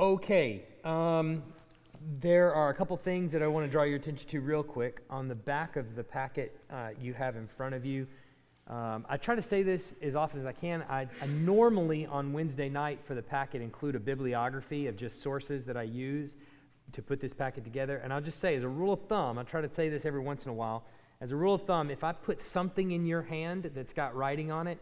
Okay, there are a couple things that I want to draw your attention to real quick. On the back of the packet you have in front of you, I try to say this as often as I can. I normally on Wednesday night for the packet include a bibliography of just sources that I use to put this packet together. And I'll just say, as a rule of thumb, I try to say this every once in a while, as a rule of thumb, if I put something in your hand that's got writing on it,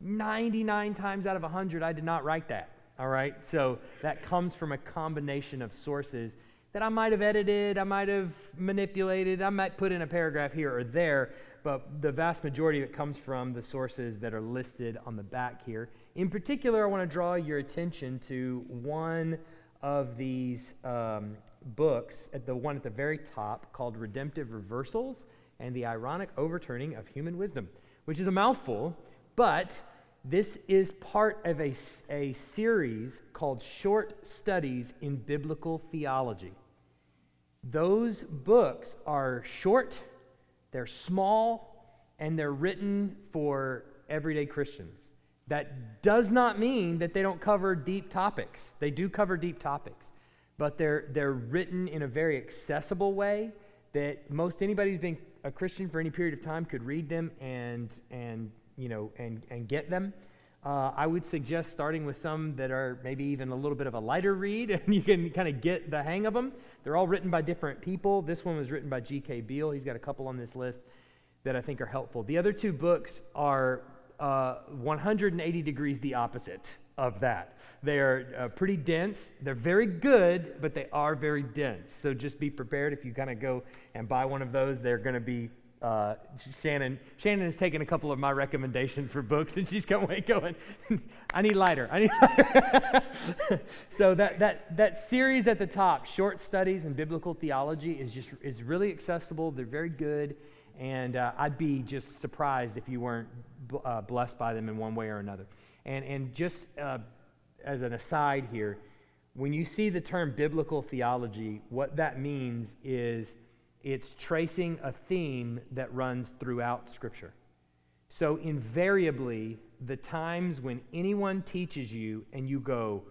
99 times out of 100, I did not write that. All right, so that comes from a combination of sources that I might have edited, I might have manipulated, I might put in a paragraph here or there, but the vast majority of it comes from the sources that are listed on the back here. In particular, I want to draw your attention to one of these books, the one at the very top, called Redemptive Reversals and the Ironic Overturning of Human Wisdom, which is a mouthful, but this is part of a series called Short Studies in Biblical Theology. Those books are short, they're small, and they're written for everyday Christians. That does not mean that they don't cover deep topics. They do cover deep topics, but they're written in a very accessible way that most anybody who's been a Christian for any period of time could read them and get them. I would suggest starting with some that are maybe even a little bit of a lighter read, and you can kind of get the hang of them. They're all written by different people. This one was written by G.K. Beale. He's got a couple on this list that I think are helpful. The other two books are 180 degrees the opposite of that. They are pretty dense. They're very good, but they are very dense. So just be prepared if you kind of go and buy one of those. They're going to be Shannon has taken a couple of my recommendations for books, and she's come away going, I need lighter. So that series at the top, Short Studies in Biblical Theology, is really accessible. They're very good, and I'd be just surprised if you weren't blessed by them in one way or another. And just as an aside here, when you see the term biblical theology, what that means is it's tracing a theme that runs throughout Scripture. So invariably, the times when anyone teaches you and you go,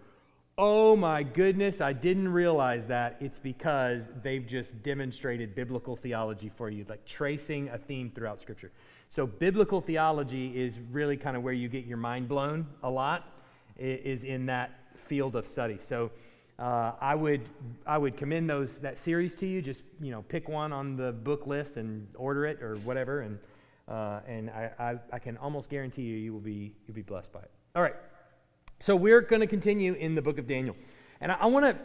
oh my goodness, I didn't realize that, it's because they've just demonstrated biblical theology for you, like tracing a theme throughout Scripture. So biblical theology is really kind of where you get your mind blown a lot, is in that field of study. So I would commend that series to you. Just, you know, pick one on the book list and order it or whatever, and I can almost guarantee you'll be blessed by it. All right, so we're going to continue in the book of Daniel, and I want to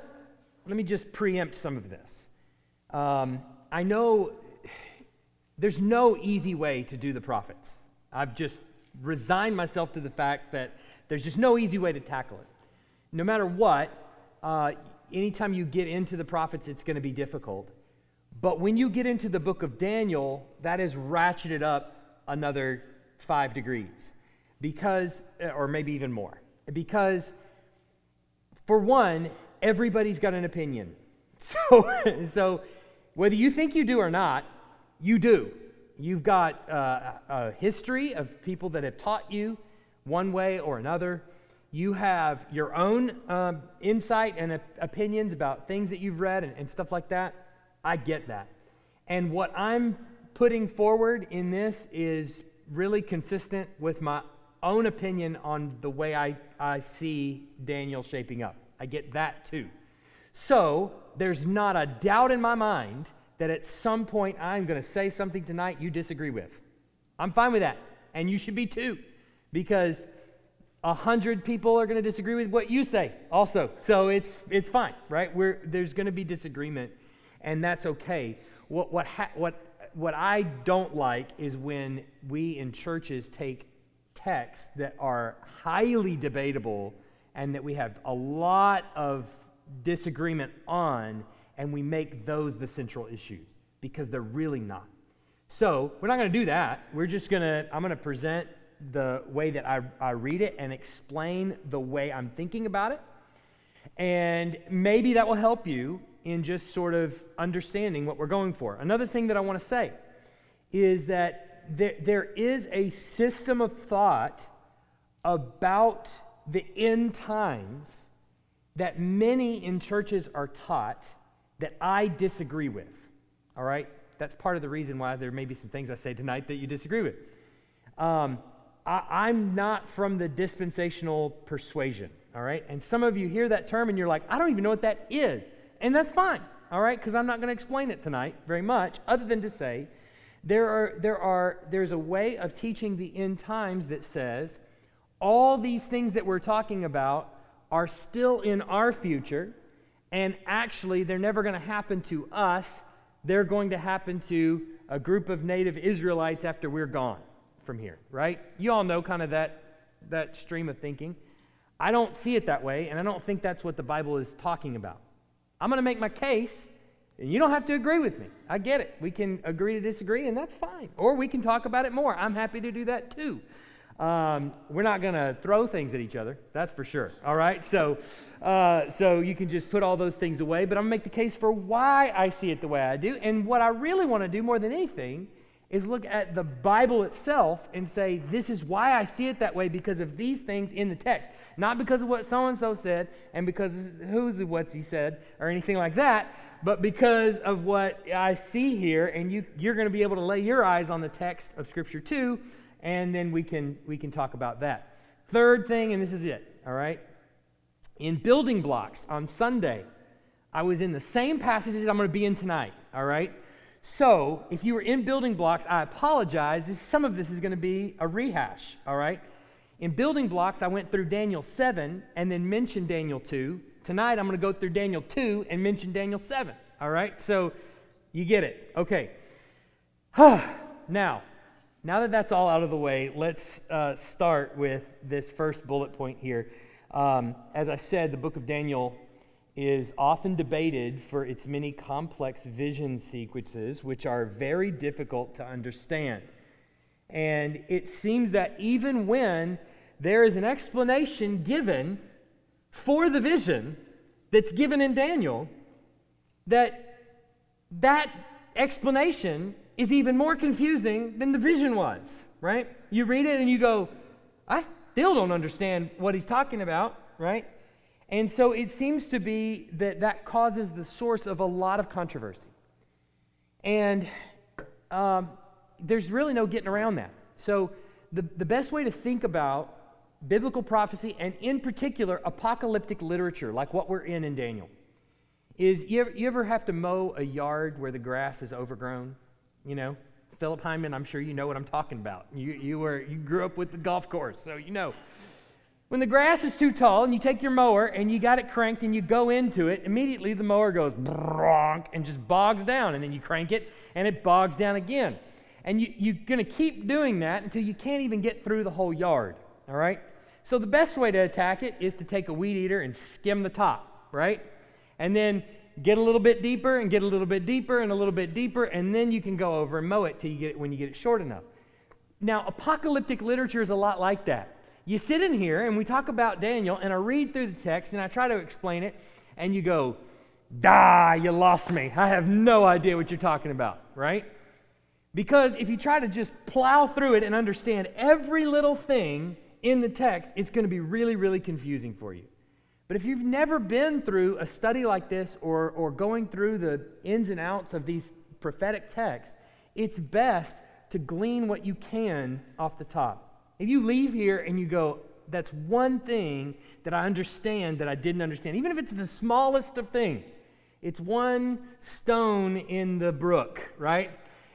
let me just preempt some of this. I know there's no easy way to do the prophets. I've just resigned myself to the fact that there's just no easy way to tackle it. No matter what. Anytime you get into the prophets, it's going to be difficult. But when you get into the book of Daniel, that is ratcheted up another 5 degrees, because, or maybe even more. Because, for one, everybody's got an opinion. So whether you think you do or not, you do. You've got a history of people that have taught you one way or another. You have your own insight and opinions about things that you've read and stuff like that. I get that. And what I'm putting forward in this is really consistent with my own opinion on the way I see Daniel shaping up. I get that too. So there's not a doubt in my mind that at some point I'm going to say something tonight you disagree with. I'm fine with that. And you should be too, because 100 people are going to disagree with what you say also. So it's fine, right? There's going to be disagreement, and that's okay. What I don't like is when we in churches take texts that are highly debatable and that we have a lot of disagreement on, and we make those the central issues, because they're really not. So we're not going to do that. We're just going to, I'm going to present the way that I read it and explain the way I'm thinking about it. And maybe that will help you in just sort of understanding what we're going for. Another thing that I want to say is that there is a system of thought about the end times that many in churches are taught that I disagree with, all right? That's part of the reason why there may be some things I say tonight that you disagree with. I'm not from the dispensational persuasion, all right? And some of you hear that term and you're like, I don't even know what that is. And that's fine, all right? Because I'm not going to explain it tonight very much, other than to say there's a way of teaching the end times that says all these things that we're talking about are still in our future, and actually they're never going to happen to us. They're going to happen to a group of native Israelites after we're gone from here, right? You all know kind of that stream of thinking. I don't see it that way, and I don't think that's what the Bible is talking about. I'm going to make my case, and you don't have to agree with me. I get it. We can agree to disagree, and that's fine. Or we can talk about it more. I'm happy to do that too. We're not going to throw things at each other, that's for sure, all right? So you can just put all those things away, but I'm going to make the case for why I see it the way I do. And what I really want to do more than anything is look at the Bible itself and say, this is why I see it that way, because of these things in the text. Not because of what so-and-so said, and because who's what he said, or anything like that, but because of what I see here, and you're going to be able to lay your eyes on the text of Scripture too, and then we can talk about that. Third thing, and this is it, all right? In building blocks on Sunday, I was in the same passages I'm going to be in tonight, all right? So if you were in building blocks, I apologize. Some of this is going to be a rehash, all right? In building blocks, I went through Daniel 7 and then mentioned Daniel 2. Tonight, I'm going to go through Daniel 2 and mention Daniel 7, all right? So you get it. Okay. Now that that's all out of the way, let's start with this first bullet point here. As I said, the book of Daniel is often debated for its many complex vision sequences, which are very difficult to understand. And it seems that even when there is an explanation given for the vision that's given in Daniel, that explanation is even more confusing than the vision was, right? You read it and you go, I still don't understand what he's talking about, right? And so it seems to be that causes the source of a lot of controversy. And there's really no getting around that. So the best way to think about biblical prophecy, and in particular apocalyptic literature, like what we're in Daniel, is you ever have to mow a yard where the grass is overgrown? You know, Philip Hyman, I'm sure you know what I'm talking about. You grew up with the golf course, so you know. When the grass is too tall and you take your mower and you got it cranked and you go into it, immediately the mower goes bronk and just bogs down, and then you crank it and it bogs down again. And you're going to keep doing that until you can't even get through the whole yard, all right? So the best way to attack it is to take a weed eater and skim the top, right? And then get a little bit deeper and get a little bit deeper and a little bit deeper, and then you can go over and mow it till you get it when you get it short enough. Now, apocalyptic literature is a lot like that. You sit in here and we talk about Daniel, and I read through the text and I try to explain it, and you go, you lost me. I have no idea what you're talking about, right? Because if you try to just plow through it and understand every little thing in the text, it's going to be really, really confusing for you. But if you've never been through a study like this or going through the ins and outs of these prophetic texts, it's best to glean what you can off the top. If you leave here and you go, that's one thing that I understand that I didn't understand, even if it's the smallest of things, it's one stone in the brook, right?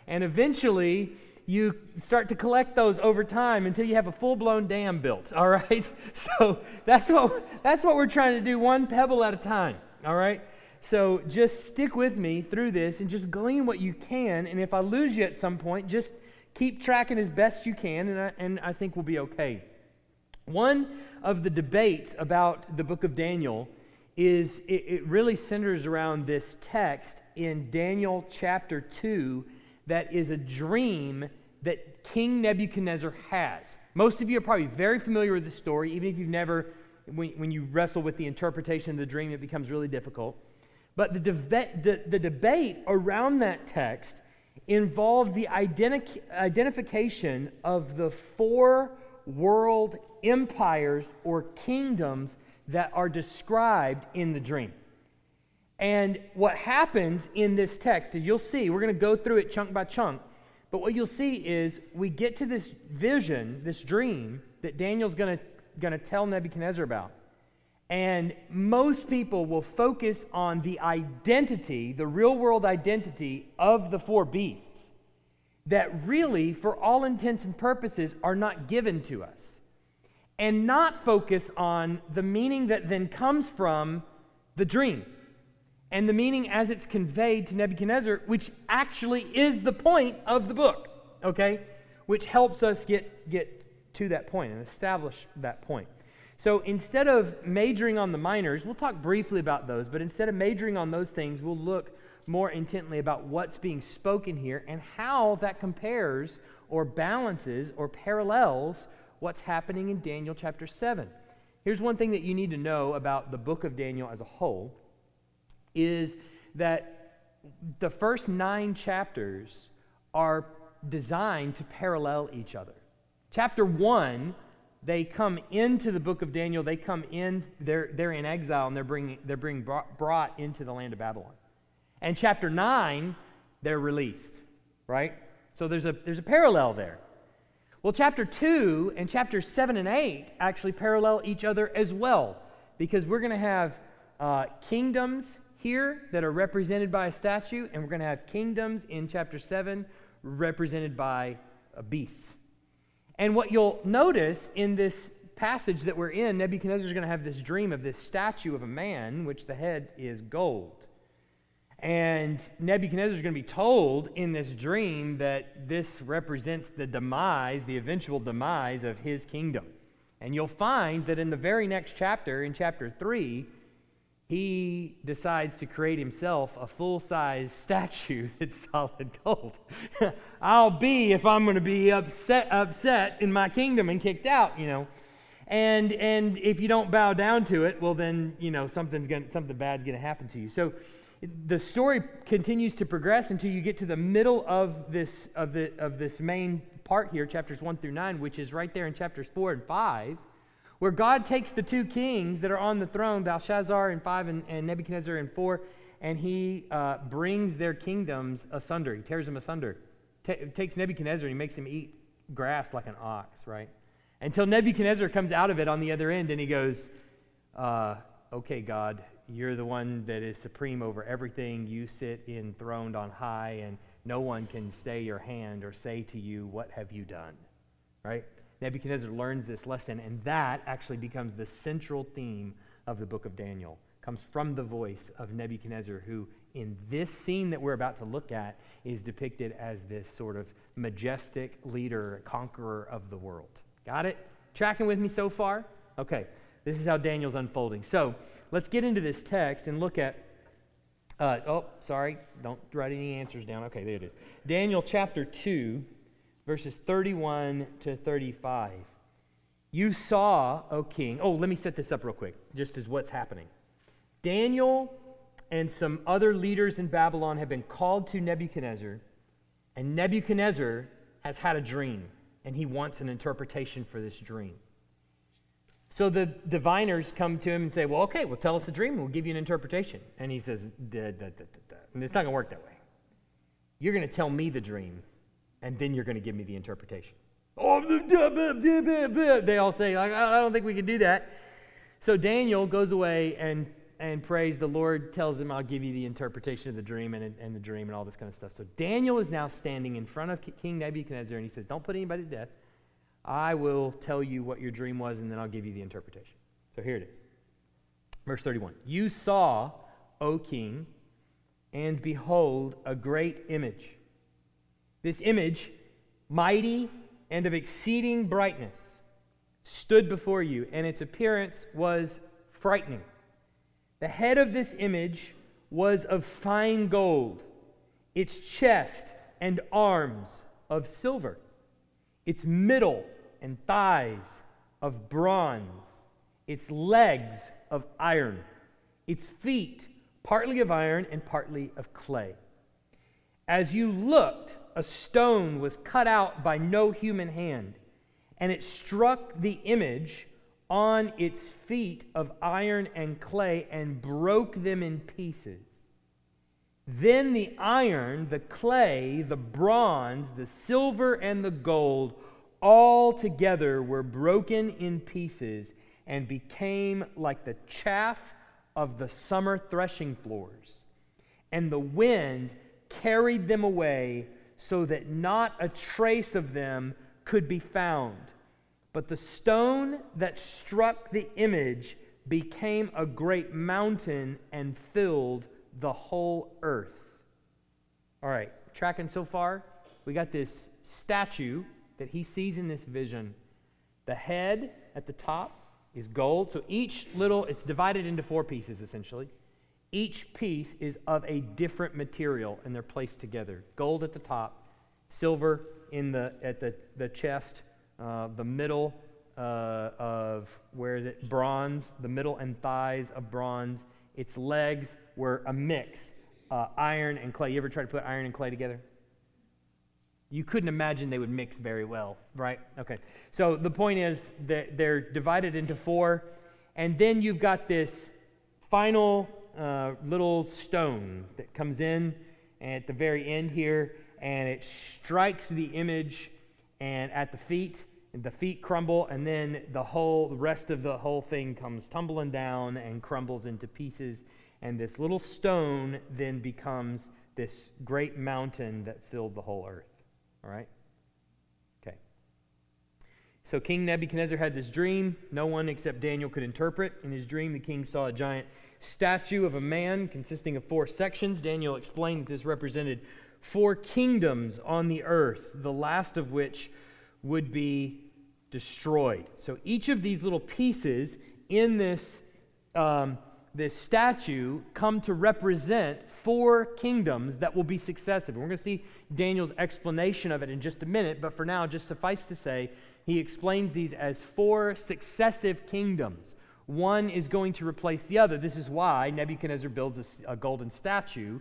And eventually, you start to collect those over time until you have a full-blown dam built, all right? So that's what we're trying to do, one pebble at a time, all right? So just stick with me through this and just glean what you can, and if I lose you at some point, just keep tracking as best you can, and I think we'll be okay. One of the debates about the book of Daniel is it really centers around this text in Daniel chapter 2, that is a dream that King Nebuchadnezzar has. Most of you are probably very familiar with the story, even if you've never, when you wrestle with the interpretation of the dream, it becomes really difficult. But the debate around that text involves the identification of the four world empires or kingdoms that are described in the dream. And what happens in this text is, you'll see, we're going to go through it chunk by chunk, but what you'll see is we get to this vision, this dream, that Daniel's going to tell Nebuchadnezzar about. And most people will focus on the identity, the real-world identity of the four beasts that really, for all intents and purposes, are not given to us. And not focus on the meaning that then comes from the dream. And the meaning as it's conveyed to Nebuchadnezzar, which actually is the point of the book, okay? Which helps us get to that point and establish that point. So instead of majoring on the minors, we'll talk briefly about those, but instead of majoring on those things, we'll look more intently about what's being spoken here and how that compares or balances or parallels what's happening in Daniel chapter 7. Here's one thing that you need to know about the book of Daniel as a whole, is that the first 9 chapters are designed to parallel each other. Chapter 1, they come into the book of Daniel, they come in, they're in exile, and they're being brought into the land of Babylon. And chapter 9, they're released, right? So there's a parallel there. Well, chapter 2 and chapters 7 and 8 actually parallel each other as well, because we're going to have kingdoms here that are represented by a statue, and we're going to have kingdoms in chapter 7 represented by a beast. And what you'll notice in this passage that we're in, Nebuchadnezzar's going to have this dream of this statue of a man, which the head is gold. And Nebuchadnezzar's going to be told in this dream that this represents the demise, the eventual demise of his kingdom. And you'll find that in the very next chapter, in chapter 3, he decides to create himself a full-size statue that's solid gold. I'll be, if I'm going to be upset in my kingdom and kicked out, you know. And if you don't bow down to it, well then, you know, something bad's going to happen to you. So the story continues to progress until you get to the middle of this main part here, chapters 1 through 9, which is right there in chapters 4 and 5, where God takes the two kings that are on the throne, Belshazzar in 5 and Nebuchadnezzar in 4, and he brings their kingdoms asunder. He tears them asunder. Takes Nebuchadnezzar and he makes him eat grass like an ox, right? Until Nebuchadnezzar comes out of it on the other end and he goes, okay, God, you're the one that is supreme over everything. You sit enthroned on high, and no one can stay your hand or say to you, what have you done? Right? Nebuchadnezzar learns this lesson, and that actually becomes the central theme of the book of Daniel. It comes from the voice of Nebuchadnezzar, who in this scene that we're about to look at is depicted as this sort of majestic leader, conqueror of the world. Got it? Tracking with me so far? Okay. This is how Daniel's unfolding. So let's get into this text and look at, don't write any answers down. Okay, there it is. Daniel chapter 2, verses 31 to 35. You saw, O king, let me set this up real quick, just as what's happening. Daniel and some other leaders in Babylon have been called to Nebuchadnezzar, and Nebuchadnezzar has had a dream, and he wants an interpretation for this dream. So the diviners come to him and say, well, okay, well, tell us a dream, and we'll give you an interpretation. And he says, and it's not going to work that way. You're going to tell me the dream, and then you're going to give me the interpretation. They all say, like, I don't think we can do that. So Daniel goes away and prays. The Lord tells him, I'll give you the interpretation of the dream and the dream and all this kind of stuff. So Daniel is now standing in front of King Nebuchadnezzar, and he says, don't put anybody to death. I will tell you what your dream was, and then I'll give you the interpretation. So here it is. Verse 31. You saw, O king, and behold, a great image. This image, mighty and of exceeding brightness, stood before you, and its appearance was frightening. The head of this image was of fine gold, its chest and arms of silver, its middle and thighs of bronze, its legs of iron, its feet partly of iron and partly of clay. As you looked, a stone was cut out by no human hand, and it struck the image on its feet of iron and clay and broke them in pieces. Then the iron, the clay, the bronze, the silver, and the gold all together were broken in pieces and became like the chaff of the summer threshing floors. And the wind carried them away so that not a trace of them could be found. But the stone that struck the image became a great mountain and filled the whole earth. All right, tracking so far? We got this statue that he sees in this vision. The head at the top is gold. So each little, it's divided into four pieces essentially. Each piece is of a different material and they're placed together. Gold at the top, silver in the chest, the middle of, where is it? Bronze, the middle and thighs of bronze. Its legs were a mix, iron and clay. You ever try to put iron and clay together? You couldn't imagine they would mix very well, right? Okay, so the point is that they're divided into four, and then you've got this final little stone that comes in at the very end here, and it strikes the image and at the feet, and the feet crumble, and then the rest of the whole thing comes tumbling down and crumbles into pieces, and this little stone then becomes this great mountain that filled the whole earth. All right? Okay. So King Nebuchadnezzar had this dream. No one except Daniel could interpret. In his dream, the king saw a giant statue of a man consisting of four sections. Daniel explained that this represented four kingdoms on the earth, the last of which would be destroyed. So each of these little pieces in this statue come to represent four kingdoms that will be successive. And we're going to see Daniel's explanation of it in just a minute, but for now, just suffice to say, he explains these as four successive kingdoms. One is going to replace the other. This is why Nebuchadnezzar builds a golden statue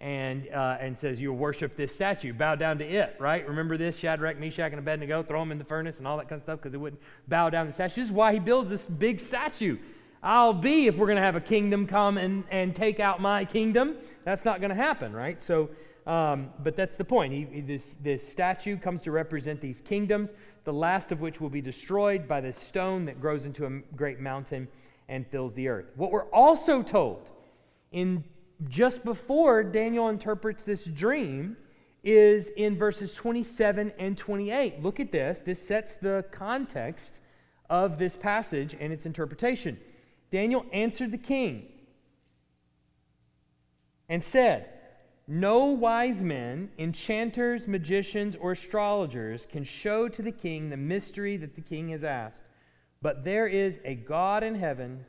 and says, you'll worship this statue, bow down to it, right? Remember this, Shadrach, Meshach, and Abednego, throw them in the furnace and all that kind of stuff because they wouldn't bow down to the statue. This is why he builds this big statue. I'll be if we're going to have a kingdom come and take out my kingdom. That's not going to happen, right? So, but that's the point. This statue comes to represent these kingdoms, the last of which will be destroyed by this stone that grows into a great mountain and fills the earth. What we're also told in just before Daniel interprets this dream is in verses 27 and 28. Look at this. This sets the context of this passage and its interpretation. Daniel answered the king and said, "No wise men, enchanters, magicians, or astrologers can show to the king the mystery that the king has asked, but there is a God in heaven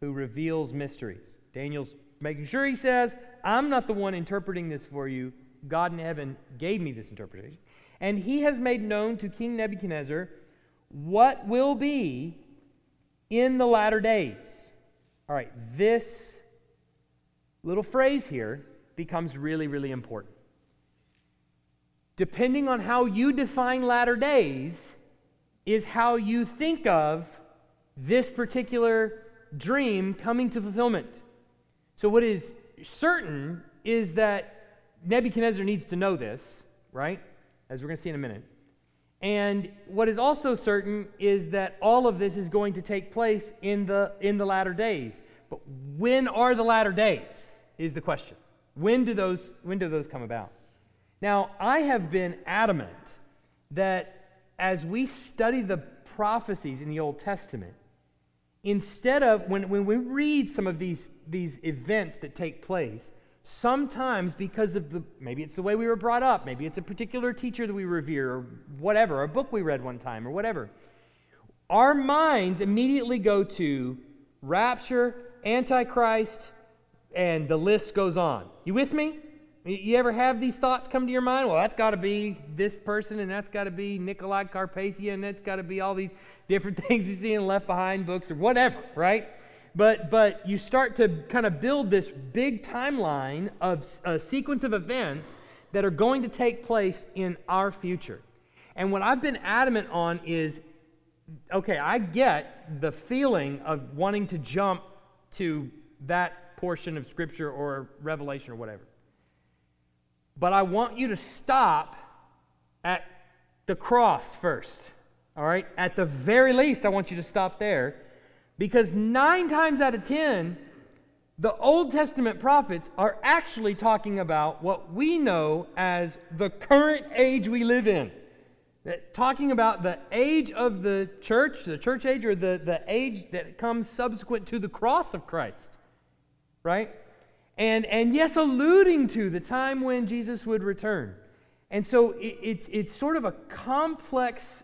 who reveals mysteries." Daniel's making sure he says, I'm not the one interpreting this for you. God in heaven gave me this interpretation. And he has made known to King Nebuchadnezzar what will be in the latter days. All right, this little phrase here becomes really, really important. Depending on how you define latter days is how you think of this particular dream coming to fulfillment. So what is certain is that Nebuchadnezzar needs to know this, right? As we're going to see in a minute. And what is also certain is that all of this is going to take place in the latter days. But when are the latter days is the question. When do those come about? Now, I have been adamant that as we study the prophecies in the Old Testament, instead of, when we read some of these events that take place, sometimes because of maybe it's the way we were brought up, maybe it's a particular teacher that we revere, or whatever, a book we read one time, or whatever, our minds immediately go to rapture, Antichrist, and the list goes on. You with me? You ever have these thoughts come to your mind? Well, that's got to be this person, and that's got to be Nikolai Carpathia, and that's got to be all these different things you see in Left Behind books, or whatever, right? But you start to kind of build this big timeline of a sequence of events that are going to take place in our future. And what I've been adamant on is okay, I get the feeling of wanting to jump to that portion of Scripture or Revelation or whatever. But I want you to stop at the cross first, all right? At the very least, I want you to stop there, because 9 times out of 10, the Old Testament prophets are actually talking about what we know as the current age we live in. Talking about the age of the church age, or the age that comes subsequent to the cross of Christ, right? And yes, alluding to the time when Jesus would return. And so it's sort of a complex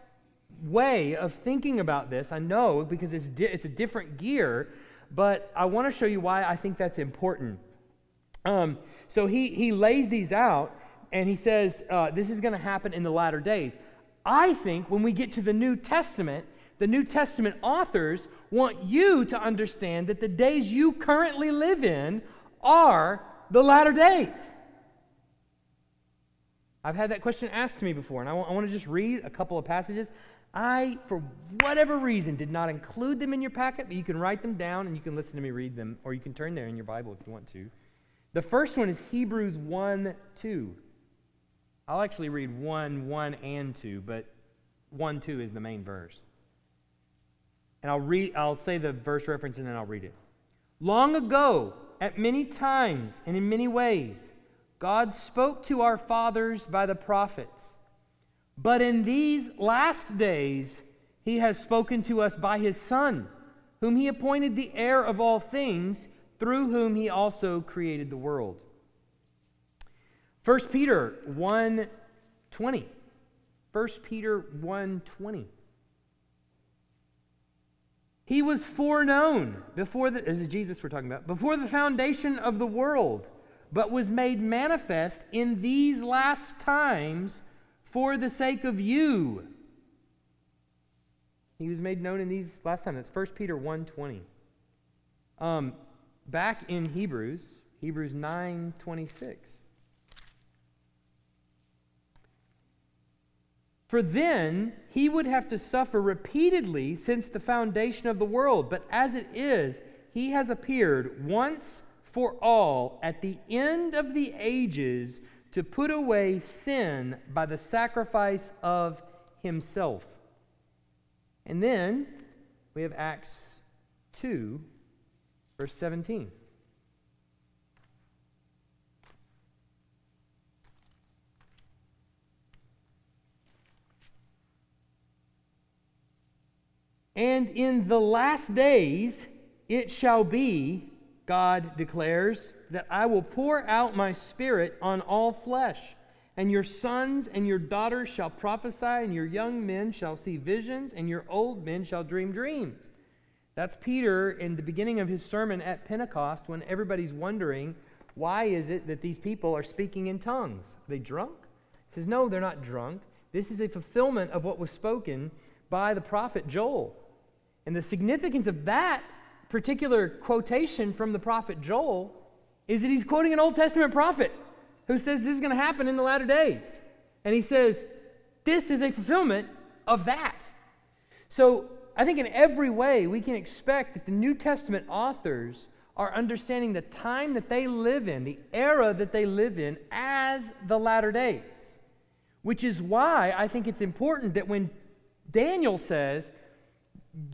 way of thinking about this, I know, because it's a different gear. But I want to show you why I think that's important. So he lays these out, and he says, this is going to happen in the latter days. I think when we get to the New Testament authors want you to understand that the days you currently live in are the latter days. I've had that question asked to me before, and I want to just read a couple of passages. I, for whatever reason, did not include them in your packet, but you can write them down and you can listen to me read them, or you can turn there in your Bible if you want to. The first one is Hebrews 1:2. I'll actually read 1:1 and 2, but 1:2 is the main verse. And I'll say the verse reference and then I'll read it. Long ago, at many times and in many ways, God spoke to our fathers by the prophets. But in these last days, He has spoken to us by His Son, whom He appointed the heir of all things, through whom He also created the world. 1 Peter 1:20. 1 Peter 1:20. He was foreknown before the, this is Jesus we're talking about, before the foundation of the world, but was made manifest in these last times for the sake of you. He was made known in these last time. That's 1 Peter 1:20. Back in Hebrews 9:26. For then He would have to suffer repeatedly since the foundation of the world, but as it is, He has appeared once for all at the end of the ages, to put away sin by the sacrifice of Himself. And then we have Acts 2, verse 17. And in the last days it shall be, God declares, that I will pour out My Spirit on all flesh, and your sons and your daughters shall prophesy, and your young men shall see visions, and your old men shall dream dreams. That's Peter in the beginning of his sermon at Pentecost, when everybody's wondering, why is it that these people are speaking in tongues? Are they drunk? He says, no, they're not drunk. This is a fulfillment of what was spoken by the prophet Joel. And the significance of that particular quotation from the prophet Joel is that he's quoting an Old Testament prophet who says this is going to happen in the latter days. And he says, this is a fulfillment of that. So I think in every way we can expect that the New Testament authors are understanding the time that they live in, the era that they live in, as the latter days. Which is why I think it's important that when Daniel says,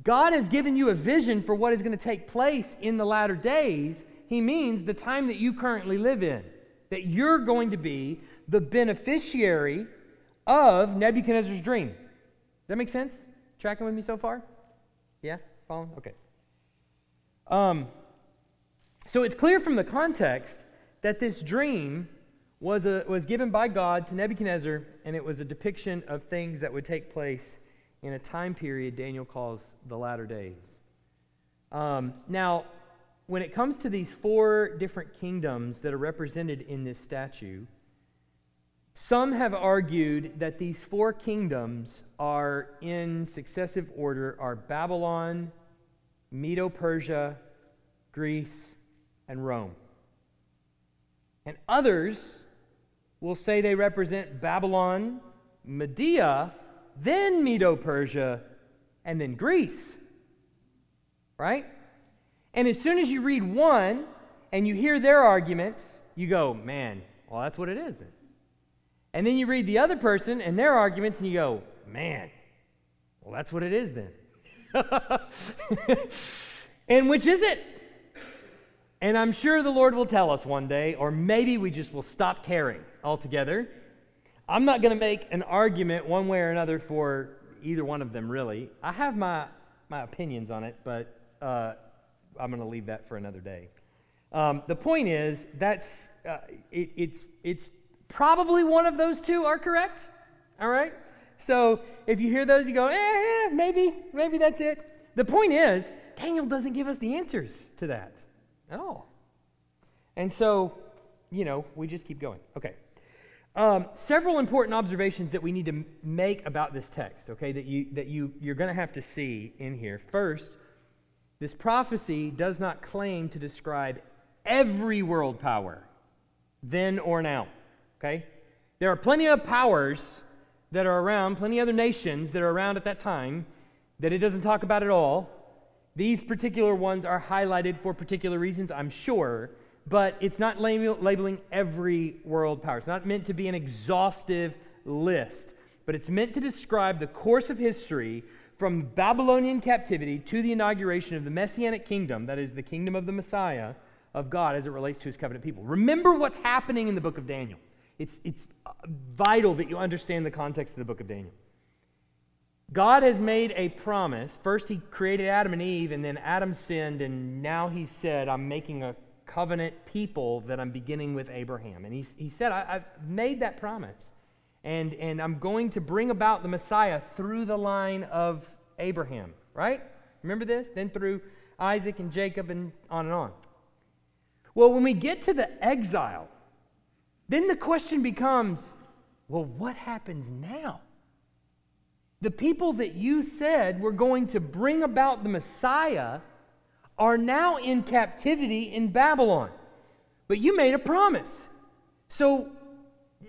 God has given you a vision for what is going to take place in the latter days, he means the time that you currently live in, that you're going to be the beneficiary of Nebuchadnezzar's dream. Does that make sense? Tracking with me so far? Yeah? Following? Okay. So it's clear from the context that this dream was given by God to Nebuchadnezzar, and it was a depiction of things that would take place in a time period Daniel calls the latter days. Now, when it comes to these 4 different kingdoms that are represented in this statue, some have argued that these 4 kingdoms are in successive order, are Babylon, Medo-Persia, Greece, and Rome. And others will say they represent Babylon, Media, then Medo-Persia, and then Greece, right? And as soon as you read one and you hear their arguments, you go, man, well, that's what it is then. And then you read the other person and their arguments and you go, man, well, that's what it is then. And which is it? And I'm sure the Lord will tell us one day, or maybe we just will stop caring altogether. I'm not going to make an argument one way or another for either one of them, really. I have my opinions on it, but I'm going to leave that for another day. The point is, it's probably one of those two are correct, all right? So if you hear those, you go, maybe that's it. The point is, Daniel doesn't give us the answers to that at all. And so, we just keep going. Okay. Several important observations that we need to make about this text, okay, that you're going to have to see in here. First, this prophecy does not claim to describe every world power, then or now, okay? There are plenty of powers that are around, plenty of other nations that are around at that time that it doesn't talk about at all. These particular ones are highlighted for particular reasons, I'm sure, but it's not labeling every world power. It's not meant to be an exhaustive list, but it's meant to describe the course of history from Babylonian captivity to the inauguration of the Messianic kingdom, that is the kingdom of the Messiah of God as it relates to his covenant people. Remember what's happening in the book of Daniel. It's vital that you understand the context of the book of Daniel. God has made a promise. First, he created Adam and Eve, and then Adam sinned, and now he said, I'm making a covenant people that I'm beginning with Abraham. And he said, I've made that promise, and I'm going to bring about the Messiah through the line of Abraham, right? Remember this? Then through Isaac and Jacob and on and on. Well, when we get to the exile, then the question becomes, well, what happens now? The people that you said were going to bring about the Messiah are now in captivity in Babylon. But you made a promise. So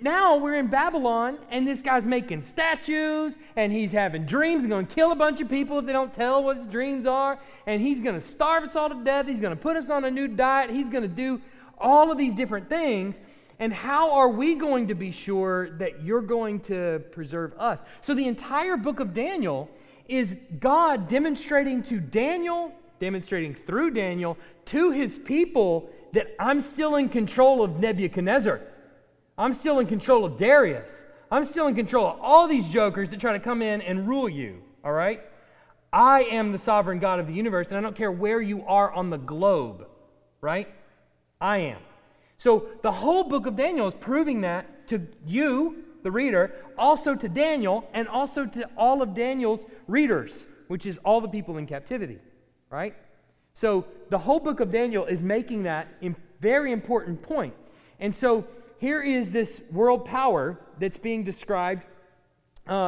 now we're in Babylon, and this guy's making statues, and he's having dreams, and going to kill a bunch of people if they don't tell what his dreams are, and he's going to starve us all to death, he's going to put us on a new diet, he's going to do all of these different things. And how are we going to be sure that you're going to preserve us? So the entire book of Daniel is God demonstrating to Daniel, demonstrating through Daniel, to his people that I'm still in control of Nebuchadnezzar. I'm still in control of Darius. I'm still in control of all these jokers that try to come in and rule you, all right? I am the sovereign God of the universe, and I don't care where you are on the globe, right? I am. So the whole book of Daniel is proving that to you, the reader, also to Daniel, and also to all of Daniel's readers, which is all the people in captivity, right? So the whole book of Daniel is making that very important point. And so here is this world power that's being described,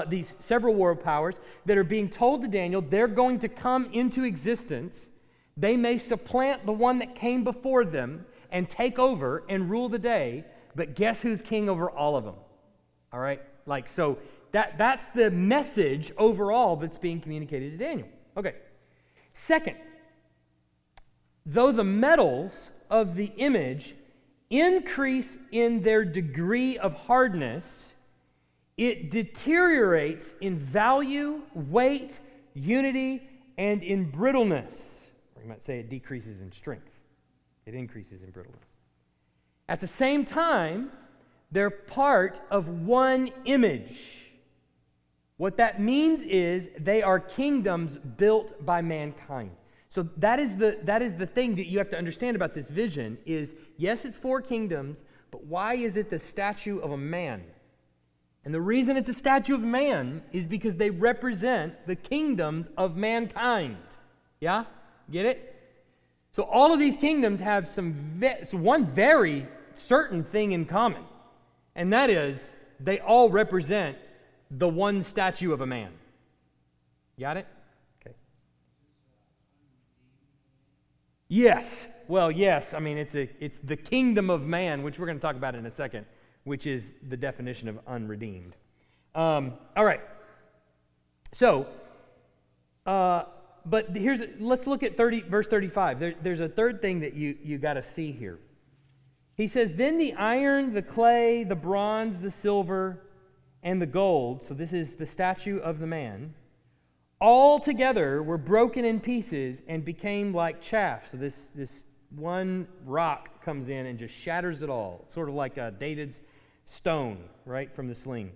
these several world powers that are being told to Daniel, they're going to come into existence. They may supplant the one that came before them, and take over and rule the day, but guess who's king over all of them? All right? Like, so that's the message overall that's being communicated to Daniel. Okay. Second, though the metals of the image increase in their degree of hardness, it deteriorates in value, weight, unity, and in brittleness. Or you might say it decreases in strength. It increases in brittleness. At the same time, they're part of one image. What that means is they are kingdoms built by mankind. So that is the thing that you have to understand about this vision is, yes, it's four kingdoms, but why is it the statue of a man? And the reason it's a statue of man is because they represent the kingdoms of mankind. Yeah? Get it? So all of these kingdoms have one very certain thing in common, and that is they all represent the one statue of a man. Got it? Okay. Yes. Well, yes. I mean, it's the kingdom of man, which we're going to talk about in a second, which is the definition of unredeemed. All right. So But let's look at verse 35. There's a third thing that you got to see here. He says, then the iron, the clay, the bronze, the silver, and the gold, so this is the statue of the man, all together were broken in pieces and became like chaff. So this one rock comes in and just shatters it all. It's sort of like David's stone, right, from the sling.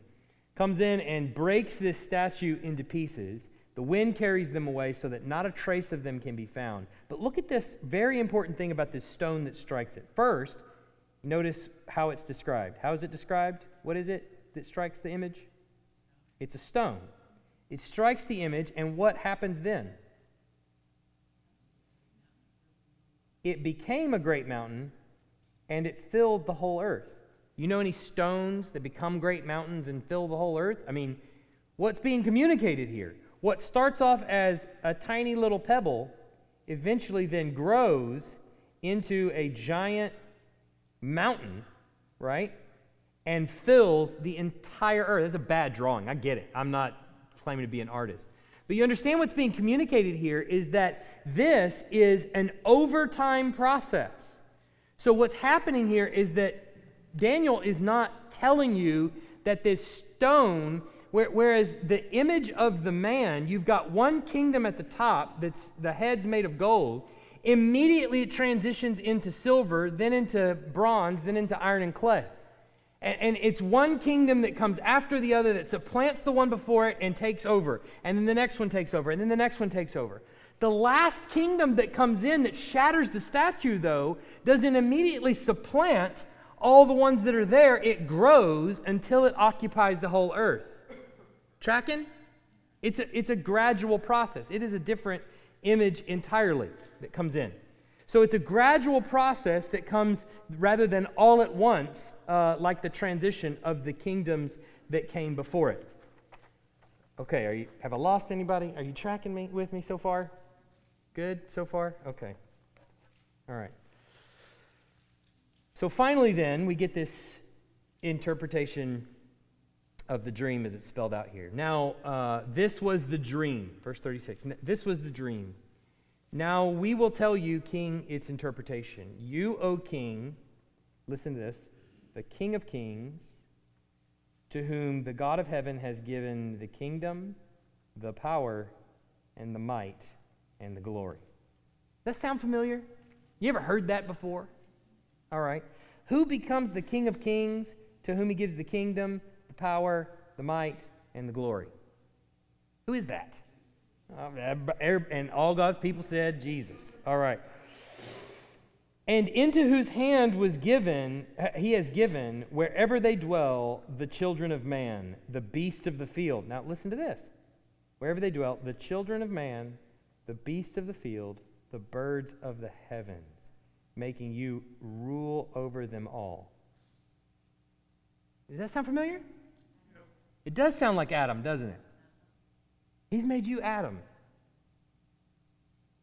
Comes in and breaks this statue into pieces. The wind carries them away so that not a trace of them can be found. But look at this very important thing about this stone that strikes it. First, notice how it's described. How is it described? What is it that strikes the image? It's a stone. It strikes the image, and what happens then? It became a great mountain, and it filled the whole earth. You know any stones that become great mountains and fill the whole earth? I mean, what's being communicated here? What starts off as a tiny little pebble eventually then grows into a giant mountain, right? And fills the entire earth. That's a bad drawing. I get it. I'm not claiming to be an artist. But you understand what's being communicated here is that this is an overtime process. So what's happening here is that Daniel is not telling you that this stone, whereas the image of the man, you've got one kingdom at the top that's the head's made of gold. Immediately it transitions into silver, then into bronze, then into iron and clay. And it's one kingdom that comes after the other that supplants the one before it and takes over. And then the next one takes over, and then the next one takes over. The last kingdom that comes in that shatters the statue, though, doesn't immediately supplant all the ones that are there. It grows until it occupies the whole earth. Tracking? It's a gradual process. It is a different image entirely that comes in. So it's a gradual process that comes rather than all at once, like the transition of the kingdoms that came before it. Okay, have I lost anybody? Are you tracking me with me so far? Good so far? Okay. All right. So finally then, we get this interpretation of the dream as it's spelled out here. Now, this was the dream. Verse 36. This was the dream. Now we will tell you, king, its interpretation. You, O king, listen to this, the King of Kings, to whom the God of heaven has given the kingdom, the power, and the might, and the glory. Does that sound familiar? You ever heard that before? All right. Who becomes the King of Kings, to whom he gives the kingdom, the power, the might, and the glory? Who is that? And all God's people said, Jesus. All right. And into whose hand he has given, wherever they dwell, the children of man, the beasts of the field. Now listen to this. Wherever they dwell, the children of man, the beasts of the field, the birds of the heavens, making you rule over them all. Does that sound familiar? No. It does sound like Adam, doesn't it? He's made you Adam.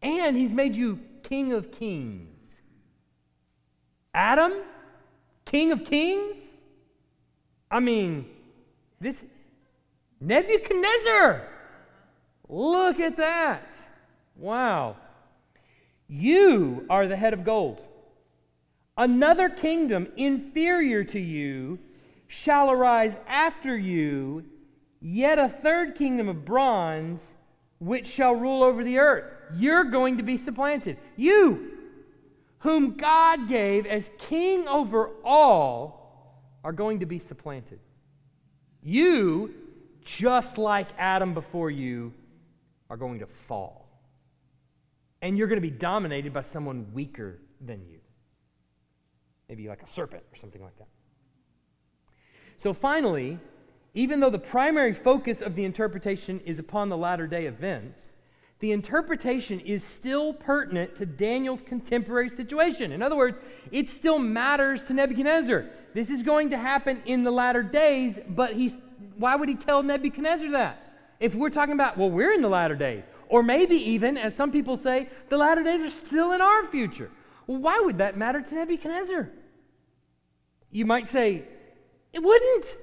And he's made you King of Kings. Adam? King of Kings? I mean, this Nebuchadnezzar! Look at that! Wow. You are the head of gold. Another kingdom inferior to you shall arise after you, yet a third kingdom of bronze, which shall rule over the earth. You're going to be supplanted. You, whom God gave as king over all, are going to be supplanted. You, just like Adam before you, are going to fall. And you're going to be dominated by someone weaker than you. Maybe like a serpent or something like that. So finally, even though the primary focus of the interpretation is upon the latter-day events, the interpretation is still pertinent to Daniel's contemporary situation. In other words, it still matters to Nebuchadnezzar. This is going to happen in the latter days, but why would he tell Nebuchadnezzar that? If we're talking about, well, we're in the latter days, or maybe even, as some people say, the latter days are still in our future. Well, why would that matter to Nebuchadnezzar? You might say, it wouldn't.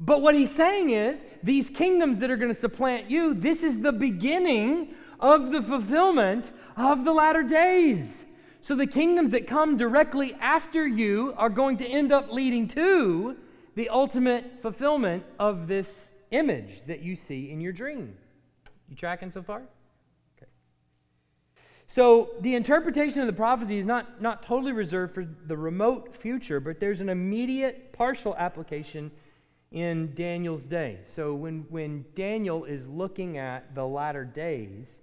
But what he's saying is, these kingdoms that are going to supplant you, this is the beginning of the fulfillment of the latter days. So the kingdoms that come directly after you are going to end up leading to the ultimate fulfillment of this image that you see in your dream. You tracking so far? Okay. So the interpretation of the prophecy is not totally reserved for the remote future, but there's an immediate partial application in Daniel's day. So when Daniel is looking at the latter days,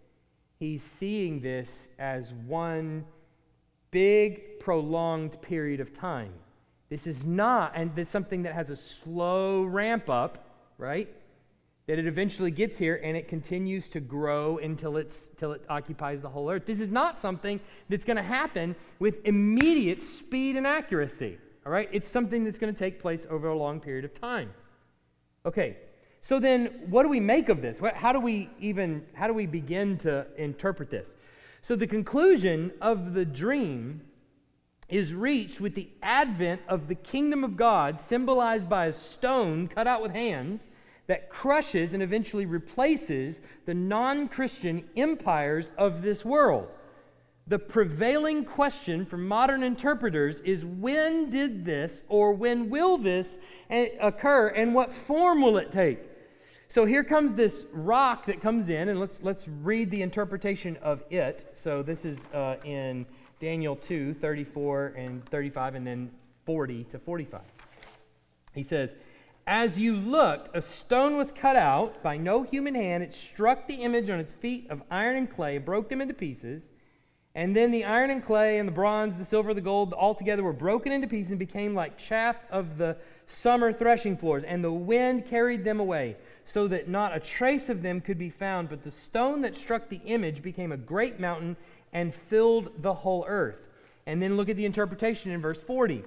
he's seeing this as one big, prolonged period of time. This is not, and this is something that has a slow ramp up, right? That it eventually gets here and it continues to grow until it occupies the whole earth. This is not something that's going to happen with immediate speed and accuracy. All right, it's something that's going to take place over a long period of time. Okay, so then what do we make of this? How do we begin to interpret this? So the conclusion of the dream is reached with the advent of the kingdom of God, symbolized by a stone cut out with hands that crushes and eventually replaces the non-Christian empires of this world. The prevailing question for modern interpreters is, when did this, or when will this occur, and what form will it take? So here comes this rock that comes in, and let's read the interpretation of it. So this is in Daniel 2, 34 and 35, and then 40 to 45. He says, "As you looked, a stone was cut out by no human hand. It struck the image on its feet of iron and clay, broke them into pieces. And then the iron and clay and the bronze, the silver, the gold, all together were broken into pieces and became like chaff of the summer threshing floors. And the wind carried them away, so that not a trace of them could be found. But the stone that struck the image became a great mountain and filled the whole earth." And then look at the interpretation in verse 40.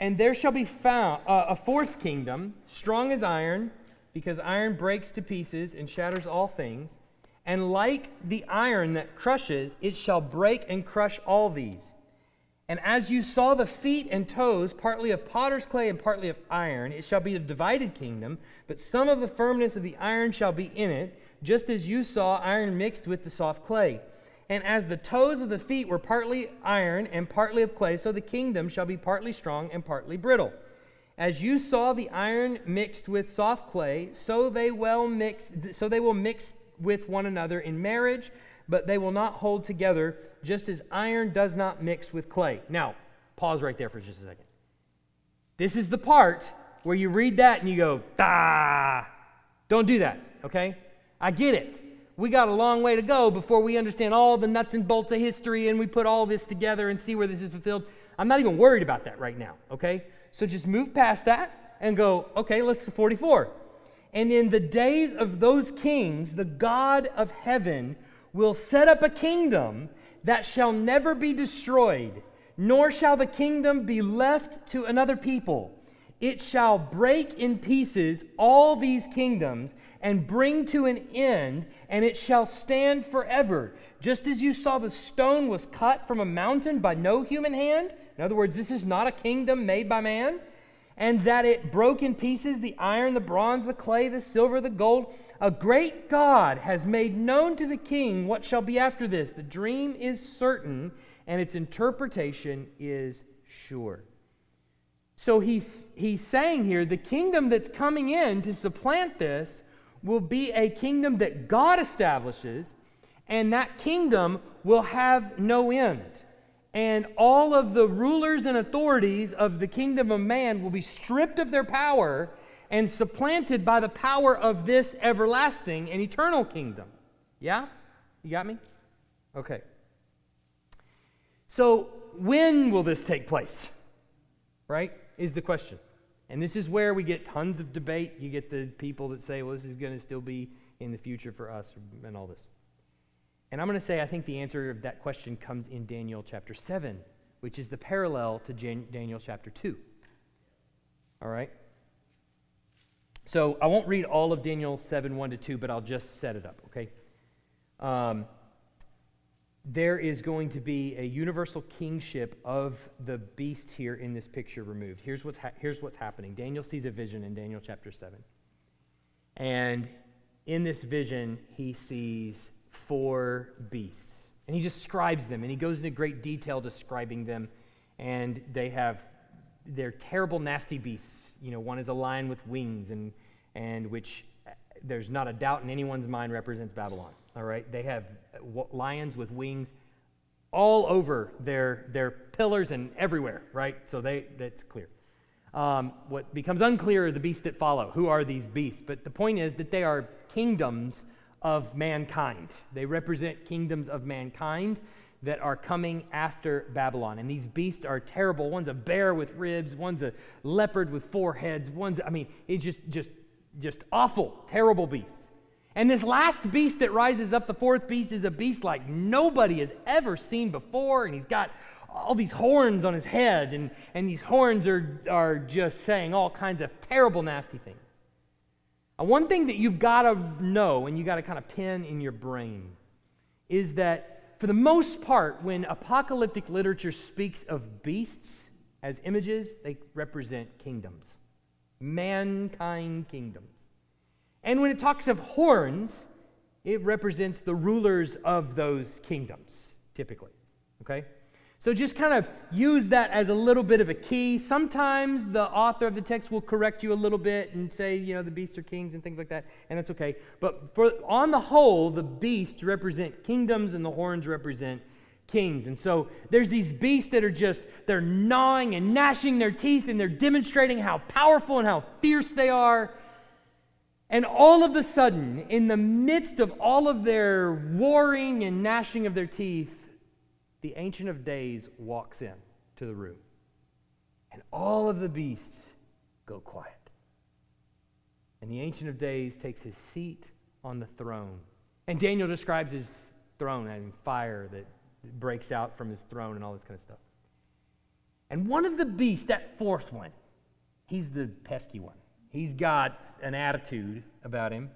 "And there shall be found a fourth kingdom, strong as iron, because iron breaks to pieces and shatters all things. And like the iron that crushes, it shall break and crush all these. And as you saw the feet and toes, partly of potter's clay and partly of iron, it shall be a divided kingdom, but some of the firmness of the iron shall be in it, just as you saw iron mixed with the soft clay. And as the toes of the feet were partly iron and partly of clay, so the kingdom shall be partly strong and partly brittle. As you saw the iron mixed with soft clay, so they will mix with one another in marriage, but they will not hold together, just as iron does not mix with clay." Now, pause right there for just a second. This is the part where you read that and you go, don't do that, okay? I get it. We got a long way to go before we understand all the nuts and bolts of history and we put all this together and see where this is fulfilled. I'm not even worried about that right now, okay? So just move past that and go, okay, let's to 44. "And in the days of those kings, the God of heaven will set up a kingdom that shall never be destroyed, nor shall the kingdom be left to another people. It shall break in pieces all these kingdoms and bring to an end, and it shall stand forever. Just as you saw the stone was cut from a mountain by no human hand," in other words, this is not a kingdom made by man, "and that it broke in pieces the iron, the bronze, the clay, the silver, the gold. A great God has made known to the king what shall be after this. The dream is certain, and its interpretation is sure." So he's saying here, the kingdom that's coming in to supplant this will be a kingdom that God establishes, and that kingdom will have no end. And all of the rulers and authorities of the kingdom of man will be stripped of their power and supplanted by the power of this everlasting and eternal kingdom. Yeah? You got me? Okay. So when will this take place? Right? Is the question. And this is where we get tons of debate. You get the people that say, well, this is going to still be in the future for us and all this. And I'm going to say I think the answer of that question comes in Daniel chapter 7, which is the parallel to Daniel chapter 2. All right? So I won't read all of Daniel 7, 1 to 2, but I'll just set it up, okay? there is going to be a universal kingship of the beast here in this picture removed. Here's what's happening. Daniel sees a vision in Daniel chapter 7. And in this vision, he sees 4 beasts. And he describes them, and he goes into great detail describing them. And they're terrible, nasty beasts. You know, one is a lion with wings, and which there's not a doubt in anyone's mind represents Babylon. All right, they have lions with wings all over their pillars and everywhere. Right, so that's clear. What becomes unclear are the beasts that follow. Who are these beasts? But the point is that they are kingdoms of mankind. They represent kingdoms of mankind that are coming after Babylon. And these beasts are terrible. One's a bear with ribs. One's a leopard with 4 heads. It's just awful, terrible beasts. And this last beast that rises up, the 4th beast, is a beast like nobody has ever seen before. And he's got all these horns on his head. And these horns are just saying all kinds of terrible, nasty things. One thing that you've got to know and you've got to kind of pin in your brain is that for the most part, when apocalyptic literature speaks of beasts as images, they represent kingdoms, mankind kingdoms. And when it talks of horns, it represents the rulers of those kingdoms, typically, okay? So just kind of use that as a little bit of a key. Sometimes the author of the text will correct you a little bit and say, you know, the beasts are kings and things like that, and that's okay. But on the whole, the beasts represent kingdoms and the horns represent kings. And so there's these beasts that are just, they're gnawing and gnashing their teeth, and they're demonstrating how powerful and how fierce they are. And all of a sudden, in the midst of all of their warring and gnashing of their teeth, the Ancient of Days walks in to the room, and all of the beasts go quiet. And the Ancient of Days takes his seat on the throne. And Daniel describes his throne having fire that breaks out from his throne and all this kind of stuff. And one of the beasts, that 4th one, he's the pesky one. He's got an attitude about him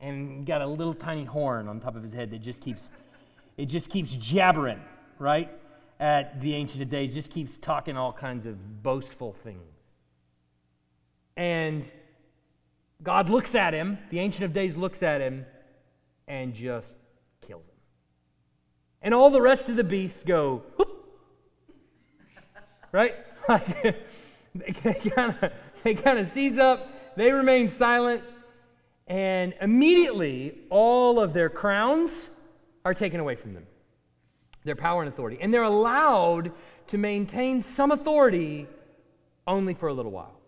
and got a little tiny horn on top of his head that just keeps jabbering. Right? At the Ancient of Days, just keeps talking all kinds of boastful things. And God looks at him, the Ancient of Days looks at him, and just kills him. And all the rest of the beasts go, whoop! Right? Like, they kind of seize up, they remain silent, and immediately all of their crowns are taken away from them. Their power and authority. And they're allowed to maintain some authority only for a little while.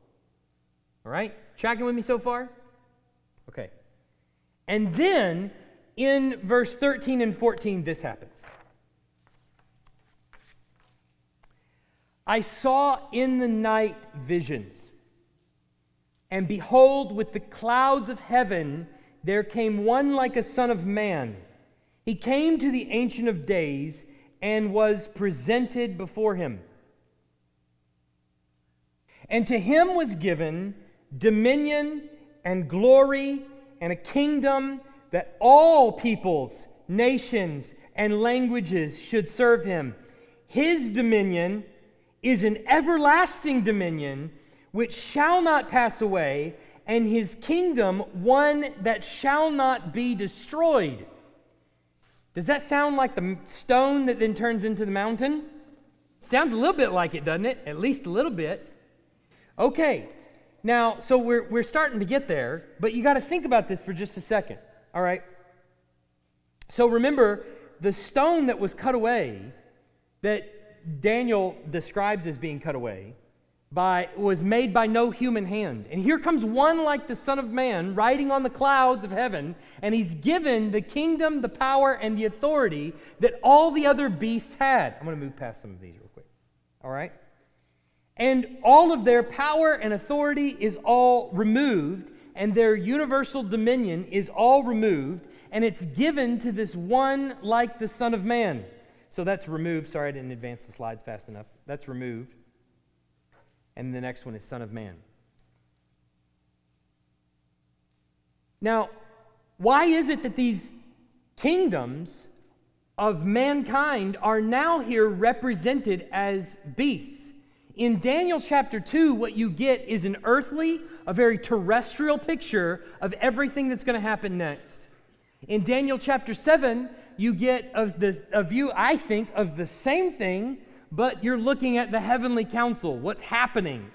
All right? Tracking with me so far? Okay. And then, in verse 13 and 14, this happens. I saw in the night visions, and behold, with the clouds of heaven, there came one like a son of man. He came to the Ancient of Days and was presented before him. And to him was given dominion and glory and a kingdom that all peoples, nations, and languages should serve him. His dominion is an everlasting dominion which shall not pass away, and his kingdom one that shall not be destroyed. Does that sound like the stone that then turns into the mountain? Sounds a little bit like it, doesn't it? At least a little bit. Okay, now, so we're starting to get there, but you got to think about this for just a second, all right? So remember, the stone that was cut away, that Daniel describes as being cut away, was made by no human hand. And here comes one like the Son of Man riding on the clouds of heaven, and he's given the kingdom, the power, and the authority that all the other beasts had. I'm going to move past some of these real quick. All right? And all of their power and authority is all removed, and their universal dominion is all removed, and it's given to this one like the Son of Man. So that's removed. Sorry, I didn't advance the slides fast enough. That's removed. And the next one is Son of Man. Now, why is it that these kingdoms of mankind are now here represented as beasts. In Daniel chapter 2, what you get is an earthly, a very terrestrial picture of everything that's going to happen next. In Daniel chapter 7, you get a view, I think, of the same thing, but you're looking at the heavenly council, what's happening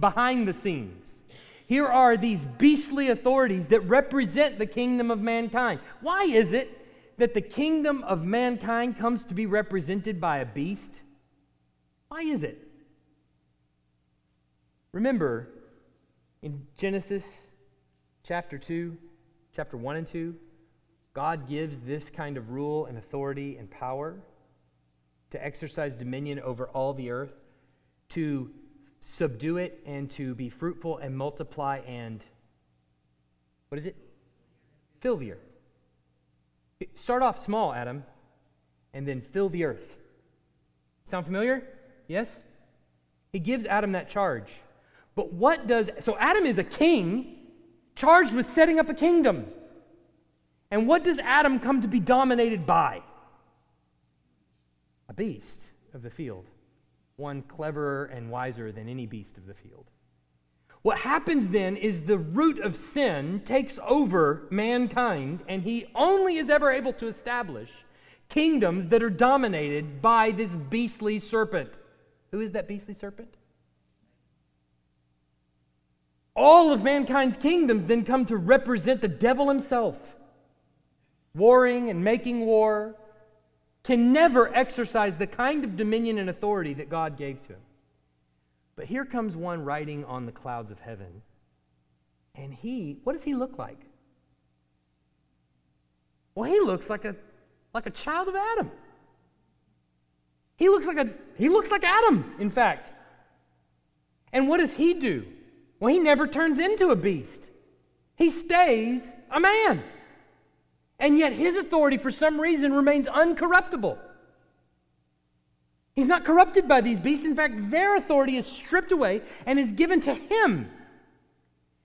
behind the scenes. Here are these beastly authorities that represent the kingdom of mankind. Why is it that the kingdom of mankind comes to be represented by a beast? Why is it? Remember, in Genesis chapter 1 and 2, God gives this kind of rule and authority and power to exercise dominion over all the earth, to subdue it, and to be fruitful and multiply and, what is it? Fill the earth. Start off small, Adam, and then fill the earth. Sound familiar? Yes? He gives Adam that charge. But what does, so Adam is a king charged with setting up a kingdom. And what does Adam come to be dominated by? A beast of the field. One cleverer and wiser than any beast of the field. What happens then is the root of sin takes over mankind, and he only is ever able to establish kingdoms that are dominated by this beastly serpent. Who is that beastly serpent? All of mankind's kingdoms then come to represent the devil himself. Warring and making war, can never exercise the kind of dominion and authority that God gave to him. But here comes one riding on the clouds of heaven. And what does he look like? Well, he looks like a child of Adam. He looks like Adam, in fact. And what does he do? Well, he never turns into a beast. He stays a man. And yet his authority, for some reason, remains uncorruptible. He's not corrupted by these beasts. In fact, their authority is stripped away and is given to him.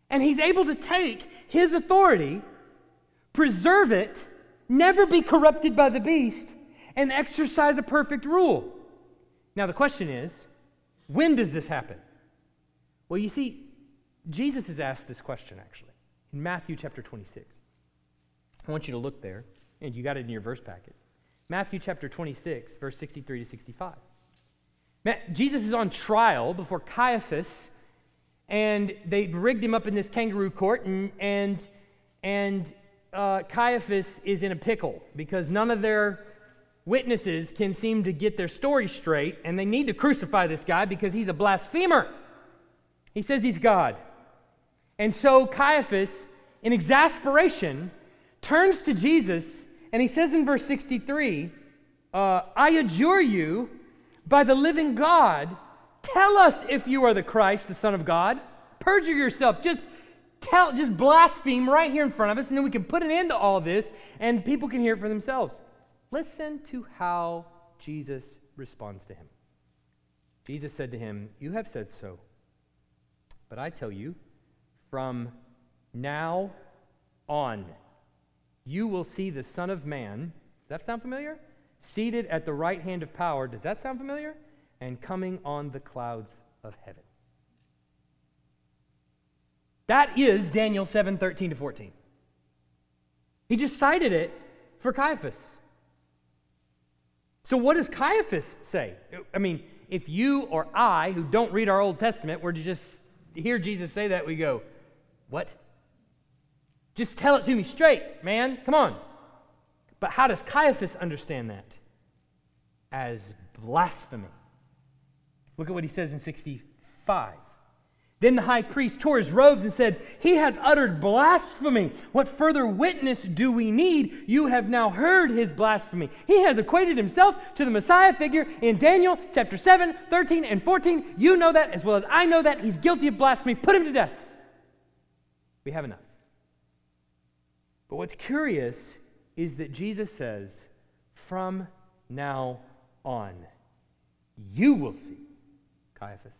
And he's able to take his authority, preserve it, never be corrupted by the beast, and exercise a perfect rule. Now the question is, when does this happen? Well, you see, Jesus is asked this question, actually, in Matthew chapter 26. I want you to look there, and you got it in your verse packet. Matthew chapter 26, verse 63 to 65. Jesus is on trial before Caiaphas, and they've rigged him up in this kangaroo court, and Caiaphas is in a pickle because none of their witnesses can seem to get their story straight, and they need to crucify this guy because he's a blasphemer. He says he's God. And so Caiaphas, in exasperation, turns to Jesus, and he says in verse 63, I adjure you by the living God, tell us if you are the Christ, the Son of God. Perjure yourself. Just blaspheme right here in front of us, and then we can put an end to all this, and people can hear it for themselves. Listen to how Jesus responds to him. Jesus said to him, you have said so, but I tell you, from now on, you will see the Son of Man, does that sound familiar? Seated at the right hand of power, does that sound familiar? And coming on the clouds of heaven. That is Daniel 7, 13 to 14. He just cited it for Caiaphas. So what does Caiaphas say? I mean, if you or I, who don't read our Old Testament, were to just hear Jesus say that, we go, what? Just tell it to me straight, man. Come on. But how does Caiaphas understand that? As blasphemy. Look at what he says in 65. Then the high priest tore his robes and said, he has uttered blasphemy. What further witness do we need? You have now heard his blasphemy. He has equated himself to the Messiah figure in Daniel chapter 7, 13, and 14. You know that as well as I know that. He's guilty of blasphemy. Put him to death. We have enough. But what's curious is that Jesus says, from now on, you will see, Caiaphas.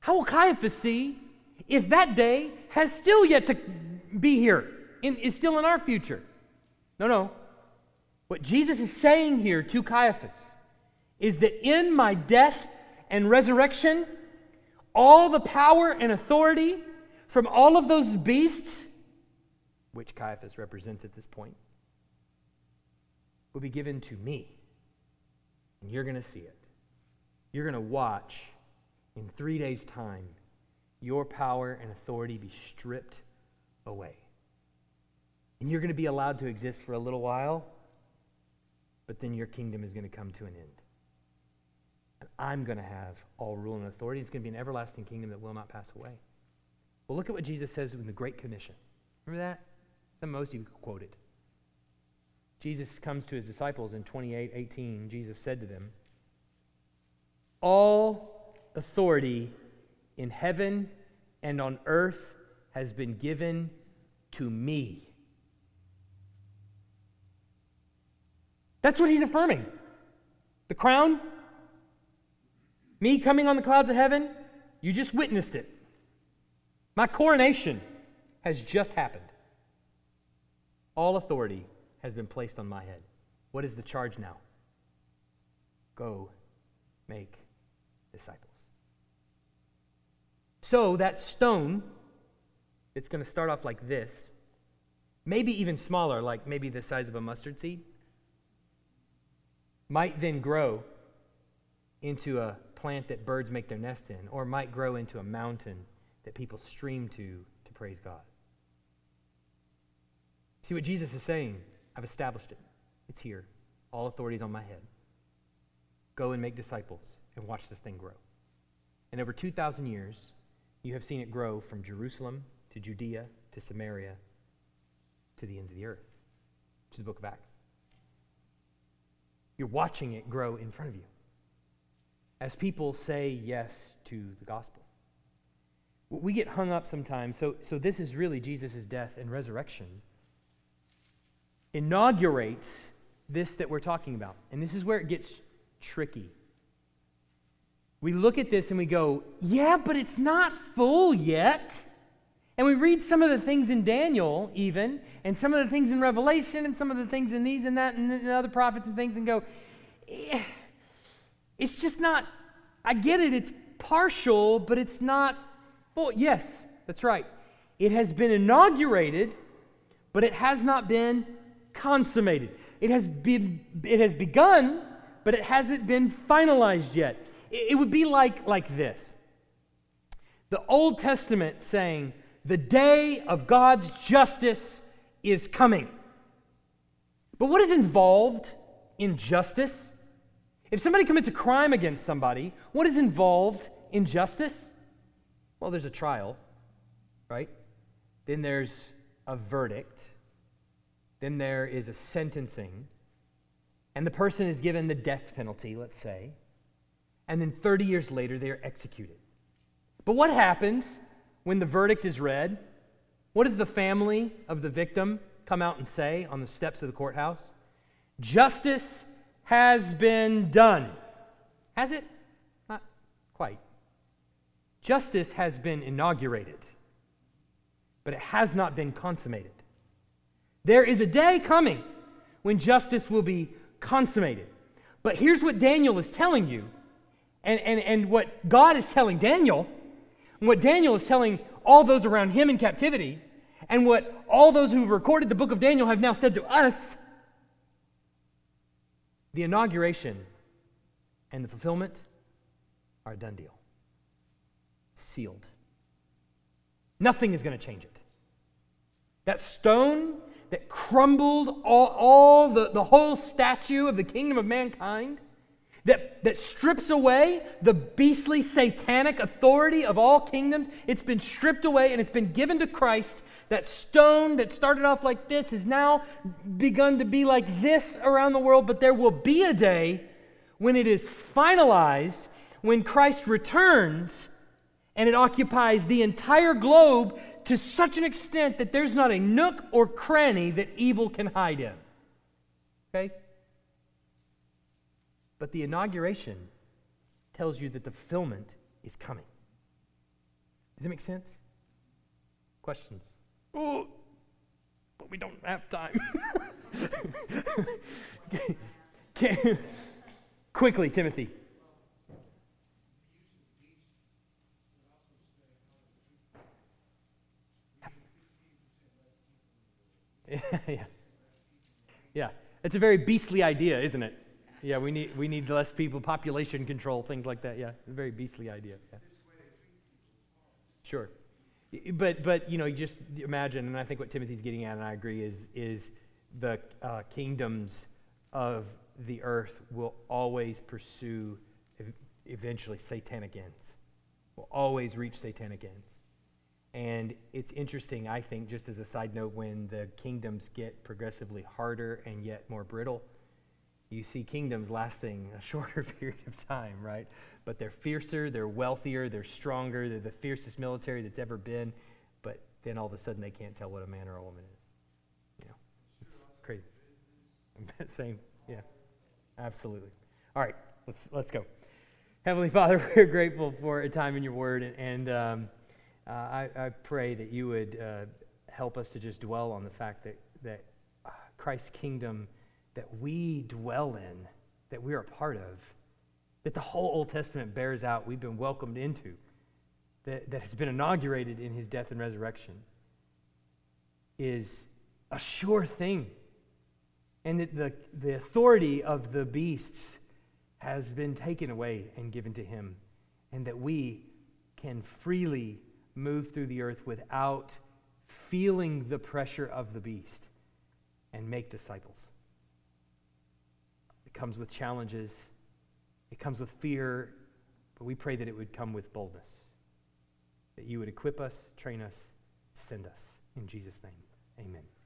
How will Caiaphas see if that day has still yet to be here, is still in our future? No. What Jesus is saying here to Caiaphas is that in my death and resurrection, all the power and authority from all of those beasts, which Caiaphas represents at this point, will be given to me. And you're going to see it. You're going to watch in 3 days' time your power and authority be stripped away. And you're going to be allowed to exist for a little while, but then your kingdom is going to come to an end. And I'm going to have all rule and authority. It's going to be an everlasting kingdom that will not pass away. Well, look at what Jesus says in the Great Commission. Remember that? Some most of you quote it. Jesus comes to his disciples in 28:18. Jesus said to them, "All authority in heaven and on earth has been given to me." That's what he's affirming. The crown, me coming on the clouds of heaven, you just witnessed it. My coronation has just happened. All authority has been placed on my head. What is the charge now? Go make disciples. So that stone, it's going to start off like this, maybe even smaller, like maybe the size of a mustard seed, might then grow into a plant that birds make their nest in, or might grow into a mountain that people stream to praise God. See what Jesus is saying? I've established it. It's here. All authority is on my head. Go and make disciples and watch this thing grow. And over 2,000 years, you have seen it grow from Jerusalem to Judea to Samaria to the ends of the earth, which is the book of Acts. You're watching it grow in front of you as people say yes to the gospel. We get hung up sometimes, so this is really Jesus' death and resurrection inaugurates this that we're talking about. And this is where it gets tricky. We look at this and we go, yeah, but it's not full yet. And we read some of the things in Daniel even, and some of the things in Revelation, and some of the things in these and that, and the other prophets and things, and go, eh, it's just not, I get it, it's partial, but it's not full. Yes, that's right. It has been inaugurated, but it has not been consummated. It has begun, but it hasn't been finalized yet. It would be like this. The Old Testament saying, the day of God's justice is coming. But what is involved in justice? If somebody commits a crime against somebody, what is involved in justice? Well, there's a trial, right? Then there's a verdict. Then there is a sentencing. And the person is given the death penalty, let's say. And then 30 years later, they are executed. But what happens when the verdict is read? What does the family of the victim come out and say on the steps of the courthouse? Justice has been done. Has it? Not quite. Justice has been inaugurated, but it has not been consummated. There is a day coming when justice will be consummated. But here's what Daniel is telling you, and what God is telling Daniel, and what Daniel is telling all those around him in captivity, and what all those who have recorded the book of Daniel have now said to us, the inauguration and the fulfillment are a done deal. Sealed. Nothing is going to change it. That stone that crumbled all the whole statue of the kingdom of mankind, that strips away the beastly satanic authority of all kingdoms. It's been stripped away and it's been given to Christ. That stone that started off like this has now begun to be like this around the world, but there will be a day when it is finalized, when Christ returns and it occupies the entire globe to such an extent that there's not a nook or cranny that evil can hide in. Okay? But the inauguration tells you that the fulfillment is coming. Does that make sense? Questions? Oh, but we don't have time. Quickly, Timothy. Yeah. It's a very beastly idea, isn't it? Yeah, we need less people, population control, things like that. Yeah, it's a very beastly idea. Yeah. Sure. But you know, just imagine, and I think what Timothy's getting at, and I agree, is the kingdoms of the earth will always pursue eventually satanic ends. Will always reach satanic ends. And it's interesting, I think, just as a side note, when the kingdoms get progressively harder and yet more brittle, you see kingdoms lasting a shorter period of time, right? But they're fiercer, they're wealthier, they're stronger, they're the fiercest military that's ever been, but then all of a sudden they can't tell what a man or a woman is. You know, it's crazy. Same, yeah, absolutely. All right, let's go. Heavenly Father, we're grateful for a time in your word, and I pray that you would help us to just dwell on the fact that Christ's kingdom that we dwell in, that we are a part of, that the whole Old Testament bears out, we've been welcomed into, that has been inaugurated in his death and resurrection, is a sure thing. And that the authority of the beasts has been taken away and given to him, and that we can freely move through the earth without feeling the pressure of the beast and make disciples. It comes with challenges, it comes with fear, but we pray that it would come with boldness, that you would equip us, train us, send us. In Jesus' name, amen.